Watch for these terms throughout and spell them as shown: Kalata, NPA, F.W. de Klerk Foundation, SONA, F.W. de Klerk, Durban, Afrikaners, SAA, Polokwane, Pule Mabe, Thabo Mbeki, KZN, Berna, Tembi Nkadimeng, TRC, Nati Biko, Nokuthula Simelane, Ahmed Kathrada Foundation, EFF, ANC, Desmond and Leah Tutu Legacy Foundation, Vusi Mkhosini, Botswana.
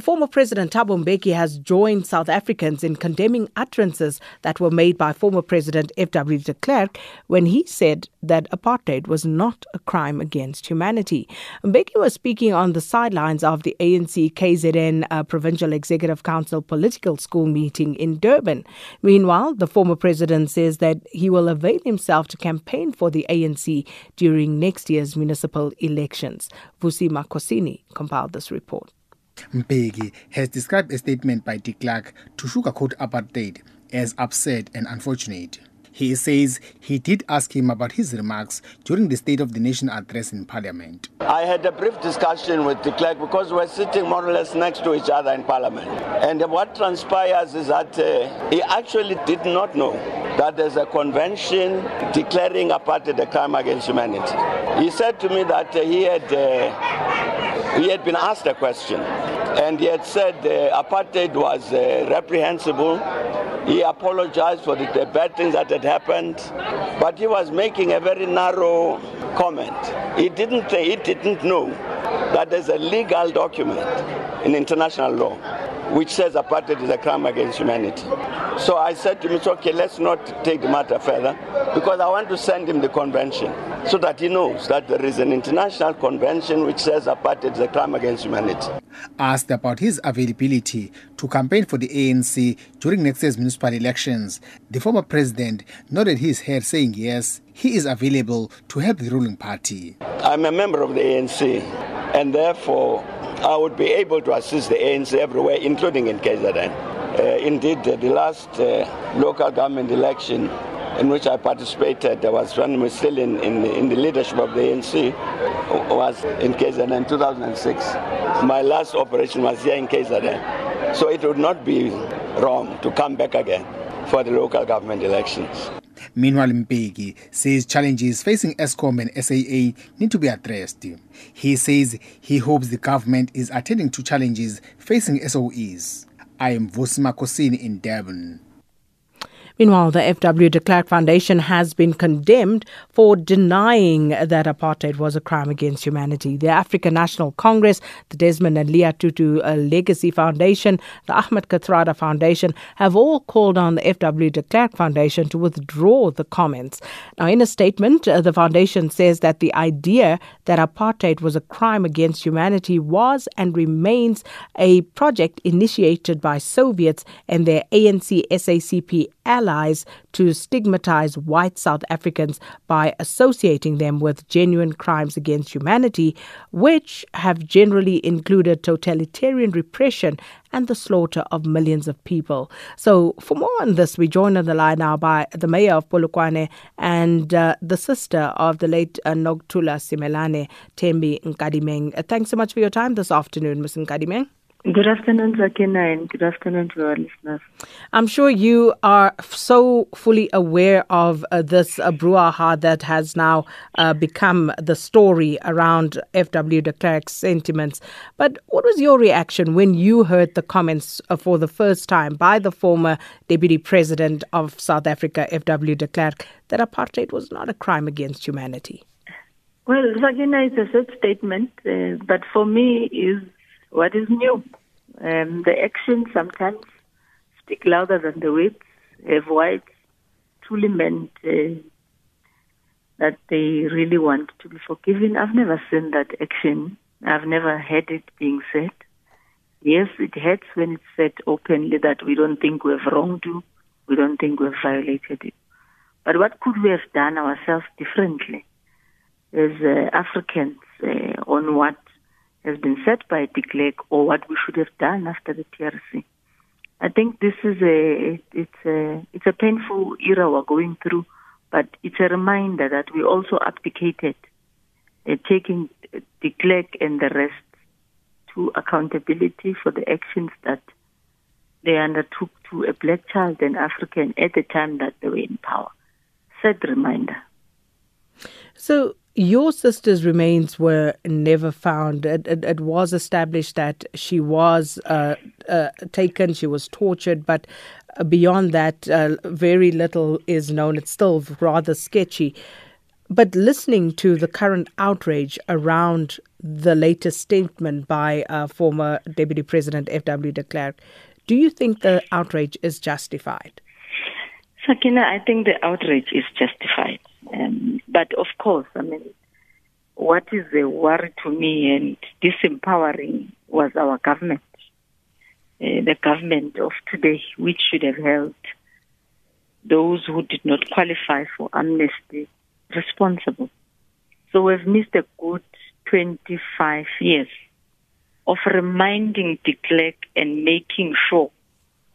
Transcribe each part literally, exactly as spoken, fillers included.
Former President Thabo Mbeki has joined South Africans in condemning utterances that were made by former President F W de Klerk when he said that apartheid was not a crime against humanity. Mbeki was speaking on the sidelines of the A N C K Z N uh, Provincial Executive Council Political School meeting in Durban. Meanwhile, the former president says that he will avail himself to campaign for the A N C during next year's municipal elections. Vusi Mkhosini compiled this report. Mbeki has described a statement by de Klerk to sugarcoat apartheid as upset and unfortunate. He says he did ask him about his remarks during the State of the Nation address in Parliament. I had a brief discussion with de Klerk because we're sitting more or less next to each other in Parliament. And what transpires is that uh, he actually did not know that there's a convention declaring apartheid a crime against humanity. He said to me that uh, he had uh, he had been asked a question, and he had said uh, apartheid was uh, reprehensible. He apologized for the, the bad things that had happened, but he was making a very narrow comment. He didn't, he didn't know that there's a legal document in international law which says apartheid is a crime against humanity. So I said to him, it's okay, let's not take the matter further, because I want to send him the convention so that he knows that there is an international convention which says apartheid is a crime against humanity. Asked about his availability to campaign for the A N C during next year's municipal elections, the former president nodded his head, saying yes, he is available to help the ruling party. I'm a member of the A N C, and therefore I would be able to assist the A N C everywhere, including in K Z N. Uh, indeed, uh, the last uh, local government election in which I participated, there was when we were still in, in, the, in the leadership of the A N C, was in K Z N in two thousand six. My last operation was here in K Z N. So it would not be wrong to come back again for the local government elections. Meanwhile, Mbeki says challenges facing Eskom and S A A need to be addressed. He says he hopes the government is attending to challenges facing S O Es. I am Vusi Mkhosini in Durban. Meanwhile, the F W de Klerk Foundation has been condemned for denying that apartheid was a crime against humanity. The African National Congress, the Desmond and Leah Tutu Legacy Foundation, the Ahmed Kathrada Foundation have all called on the F W de Klerk Foundation to withdraw the comments. Now, in a statement, the foundation says that the idea that apartheid was a crime against humanity was and remains a project initiated by Soviets and their A N C S A C P allies to stigmatize white South Africans by associating them with genuine crimes against humanity, which have generally included totalitarian repression and the slaughter of millions of people. So for more on this, we join on the line now by the mayor of Polokwane and uh, the sister of the late uh, Nokuthula Simelane, Tembi Nkadimeng. Uh, thanks so much for your time this afternoon, Miz Nkadimeng. Good afternoon, Zakina, and good afternoon to our listeners. I'm sure you are so fully aware of uh, this uh, brouhaha that has now uh, become the story around F W de Klerk's sentiments. But what was your reaction when you heard the comments uh, for the first time by the former Deputy President of South Africa, F W de Klerk, that apartheid was not a crime against humanity? Well, Zakina, it's a sad statement, uh, but for me is what is new. Um, the actions sometimes speak louder than the words. If whites truly meant uh, that they really want to be forgiven, I've never seen that action. I've never heard it being said. Yes, it hurts when it's said openly that we don't think we've wronged you, we don't think we've violated it. But what could we have done ourselves differently as uh, Africans uh, on what has been set by de Klerk, or what we should have done after the T R C. I think this is a it's a it's a painful era we're going through, but it's a reminder that we also abdicated, uh, taking de Klerk and the rest to accountability for the actions that they undertook to a black child and African at the time that they were in power. Sad reminder. So, your sister's remains were never found. It, it, it was established that she was uh, uh, taken, she was tortured, but beyond that, uh, very little is known. It's still rather sketchy. But listening to the current outrage around the latest statement by uh, former Deputy President F W de Klerk, do you think the outrage is justified? Sakina, I think the outrage is justified. Um, but of course, I mean, what is a worry to me and disempowering was our government, uh, the government of today, which should have held those who did not qualify for amnesty responsible. So we've missed a good twenty-five years of reminding de Klerk and making sure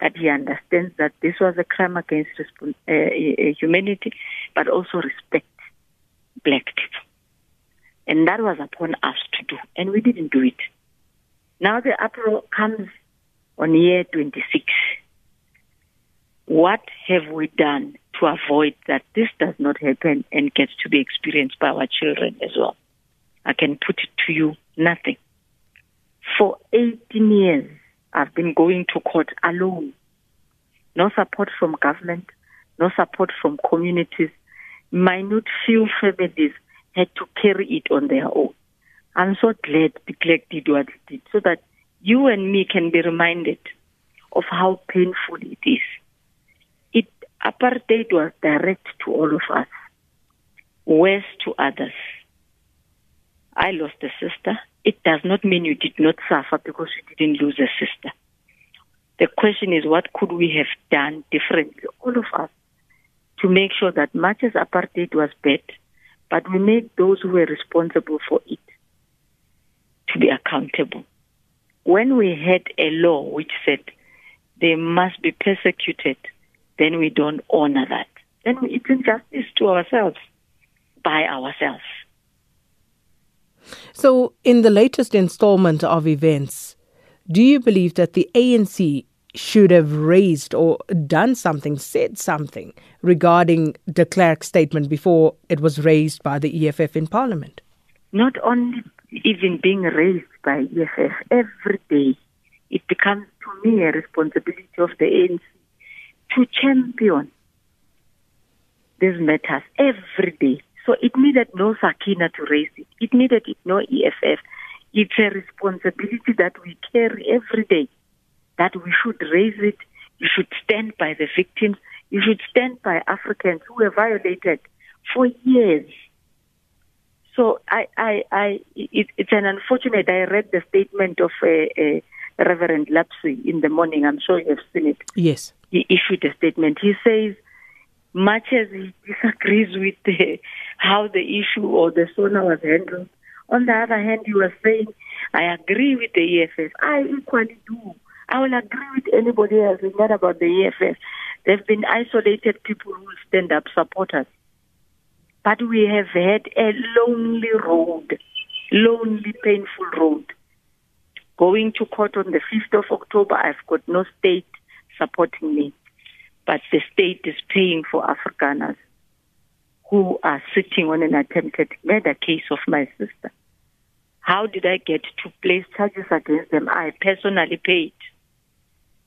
that he understands that this was a crime against respons- uh, humanity, but also respect black people. And that was upon us to do, and we didn't do it. Now the uproar comes on year twenty-six. What have we done to avoid that this does not happen and gets to be experienced by our children as well? I can put it to you, nothing. For eighteen years, I've been going to court alone. No support from government, no support from communities. Minute few families had to carry it on their own. I'm so glad de Klerk did what he did, so that you and me can be reminded of how painful it is. It apartheid was direct to all of us, worse to others. I lost a sister. It does not mean you did not suffer because you didn't lose a sister. The question is, what could we have done differently, all of us, to make sure that much as apartheid was bad, but we made those who were responsible for it to be accountable. When we had a law which said they must be persecuted, then we don't honor that. Then we do injustice to ourselves, by ourselves. So, in the latest installment of events, do you believe that the A N C should have raised or done something, said something regarding de Klerk's statement before it was raised by the E F F in Parliament? Not only even being raised by E F F, every day it becomes to me a responsibility of the A N C to champion these matters every day. So it needed no Sakina to raise it. It needed it no E F F. It's a responsibility that we carry every day, that we should raise it. You should stand by the victims. You should stand by Africans who were violated for years. So I, I, I it, it's an unfortunate. I read the statement of a, a Reverend Lapsey in the morning. I'm sure you've seen it. Yes. He issued a statement. He says, much as he disagrees with the, how the issue or the SONA was handled, on the other hand, he was saying, I agree with the E F F. I equally do. I will agree with anybody else, not about the E F F. There have been isolated people who stand up, support us. But we have had a lonely road, lonely, painful road. Going to court on the fifth of October, I've got no state supporting me. But the state is paying for Afrikaners who are sitting on an attempted murder case of my sister. How did I get to place charges against them? I personally paid.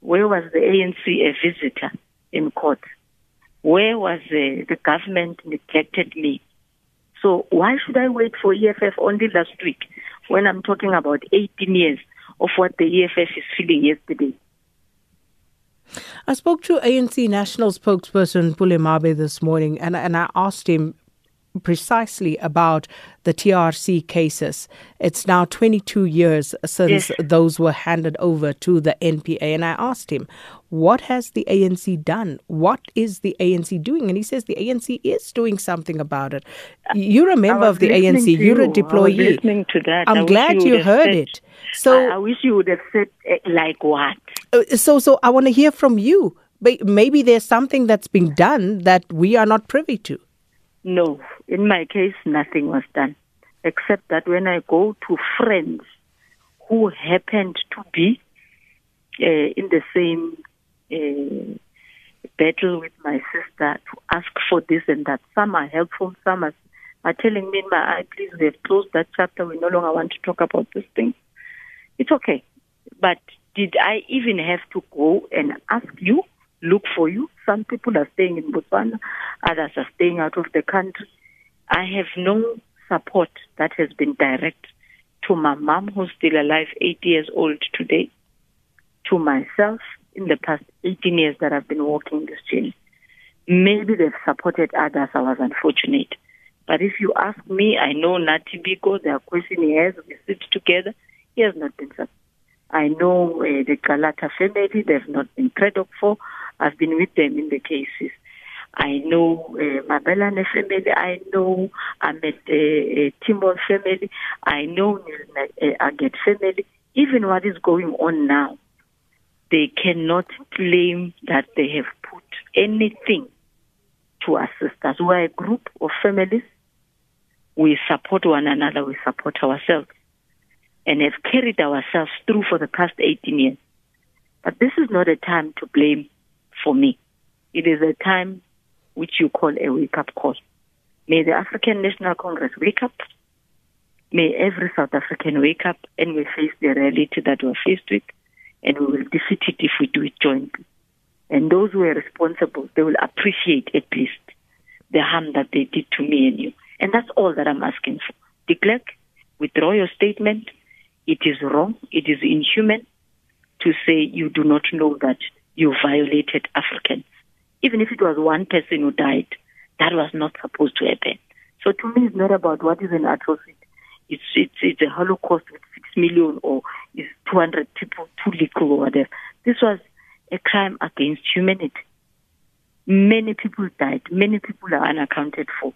Where was the A N C a visitor in court? Where was the, the government neglected me? So why should I wait for E F F only last week when I'm talking about eighteen years of what the E F F is feeling yesterday? I spoke to A N C National Spokesperson Pule Mabe this morning, and, and I asked him precisely about the T R C cases. It's now twenty-two years since yes. those were handed over to the N P A. And I asked him, what has the A N C done? What is the A N C doing? And he says the A N C is doing something about it. You're a member of the A N C. You. You're a deployee. I'm listening to that. I'm I glad you, you heard said, it. So I, I wish you would have said, like what? So, so I want to hear from you. Maybe there's something that's been done that we are not privy to. No, in my case, nothing was done, except that when I go to friends who happened to be uh, in the same uh, battle with my sister to ask for this and that. Some are helpful, some are, are telling me, my, please, we have closed that chapter. We no longer want to talk about this thing. It's okay. But did I even have to go and ask you, look for you? Some people are staying in Botswana, others are staying out of the country. I have no support that has been direct to my mom, who's still alive, eight years old today, to myself in the past eighteen years that I've been walking this journey. Maybe they've supported others. I was unfortunate. But if you ask me, I know Nati Biko, there are questionnaires, we sit together. He has not been supported. I know uh, the Kalata family, they've not been prayed up for. I've been with them in the cases. I know uh, Mabelane family. I know Ahmed uh, uh, Timor family. I know uh, Aget family. Even what is going on now, they cannot claim that they have put anything to assist us. We're a group of families. We support one another. We support ourselves. And have carried ourselves through for the past eighteen years. But this is not a time to blame for me. It is a time which you call a wake-up call. May the African National Congress wake up. May every South African wake up, and we face the reality that we're faced with, and we will defeat it if we do it jointly. And those who are responsible, they will appreciate at least the harm that they did to me and you. And that's all that I'm asking for. De Klerk, withdraw your statement. It is wrong. It is inhuman to say you do not know that you violated Africans. Even if it was one person who died, that was not supposed to happen. So to me, it's not about what is an atrocity. It's, it's, it's a Holocaust with six million or it's two hundred people too little or whatever. This was a crime against humanity. Many people died. Many people are unaccounted for.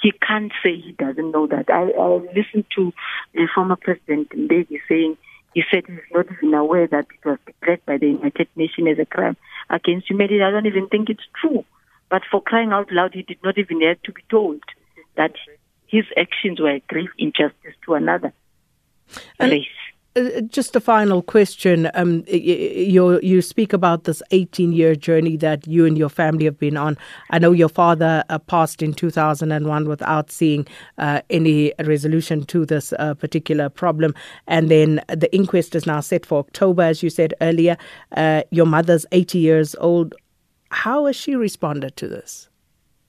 He can't say he doesn't know that. I, I listened to the former President Mbeki saying, he said he's not even aware that it was declared by the United Nations as a crime against humanity. I don't even think it's true. But for crying out loud, he did not even have to be told that his actions were a grave injustice to another race. Uh, just a final question. Um, you you speak about this eighteen-year journey that you and your family have been on. I know your father uh, passed in two thousand one without seeing uh, any resolution to this uh, particular problem. And then the inquest is now set for October, as you said earlier. Uh, your mother's eighty years old. How has she responded to this?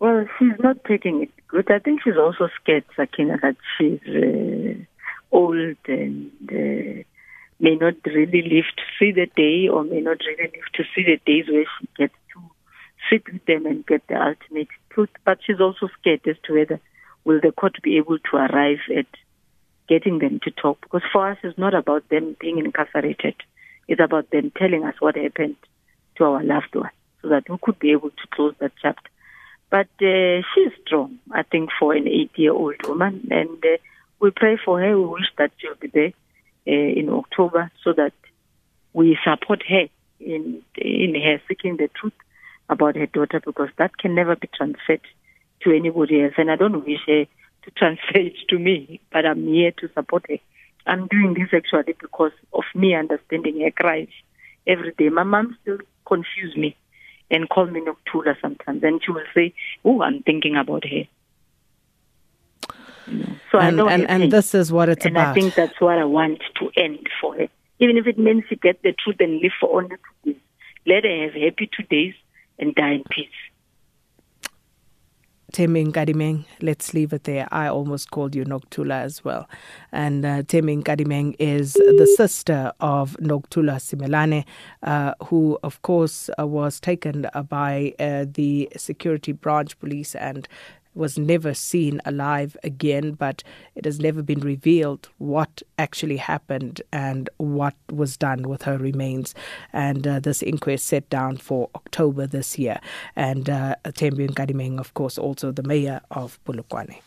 Well, she's not taking it good. I think she's also scared, Sakina, that she's... Uh... old and uh, may not really live to see the day, or may not really live to see the days where she gets to sit with them and get the ultimate truth. But she's also scared as to whether will the court be able to arrive at getting them to talk. Because for us, it's not about them being incarcerated. It's about them telling us what happened to our loved one so that we could be able to close that chapter. But uh, she's strong, I think, for an eighty-year-old woman. And uh, we pray for her. We wish that she'll be there uh, in October so that we support her in in her seeking the truth about her daughter, because that can never be transferred to anybody else. And I don't wish her to transfer it to me, but I'm here to support her. I'm doing this actually because of me understanding her cries every day. My mom still confuses me and calls me Nokuthula sometimes. And she will say, oh, I'm thinking about her. So and, I know and, and this is what it's and about. And I think that's what I want to end for her. Even if it means she gets the truth and live for only two days. Let her have happy two days and die in peace. Tembi Nkadimeng, let's leave it there. I almost called you Nokuthula as well. And uh, Tembi Nkadimeng is the sister of Nokuthula Simelane, uh, who, of course, uh, was taken uh, by uh, the security branch police and was never seen alive again, but it has never been revealed what actually happened and what was done with her remains. And uh, this inquest set down for October this year. And uh, Tembi Nkadimeng, of course, also the mayor of Polokwane.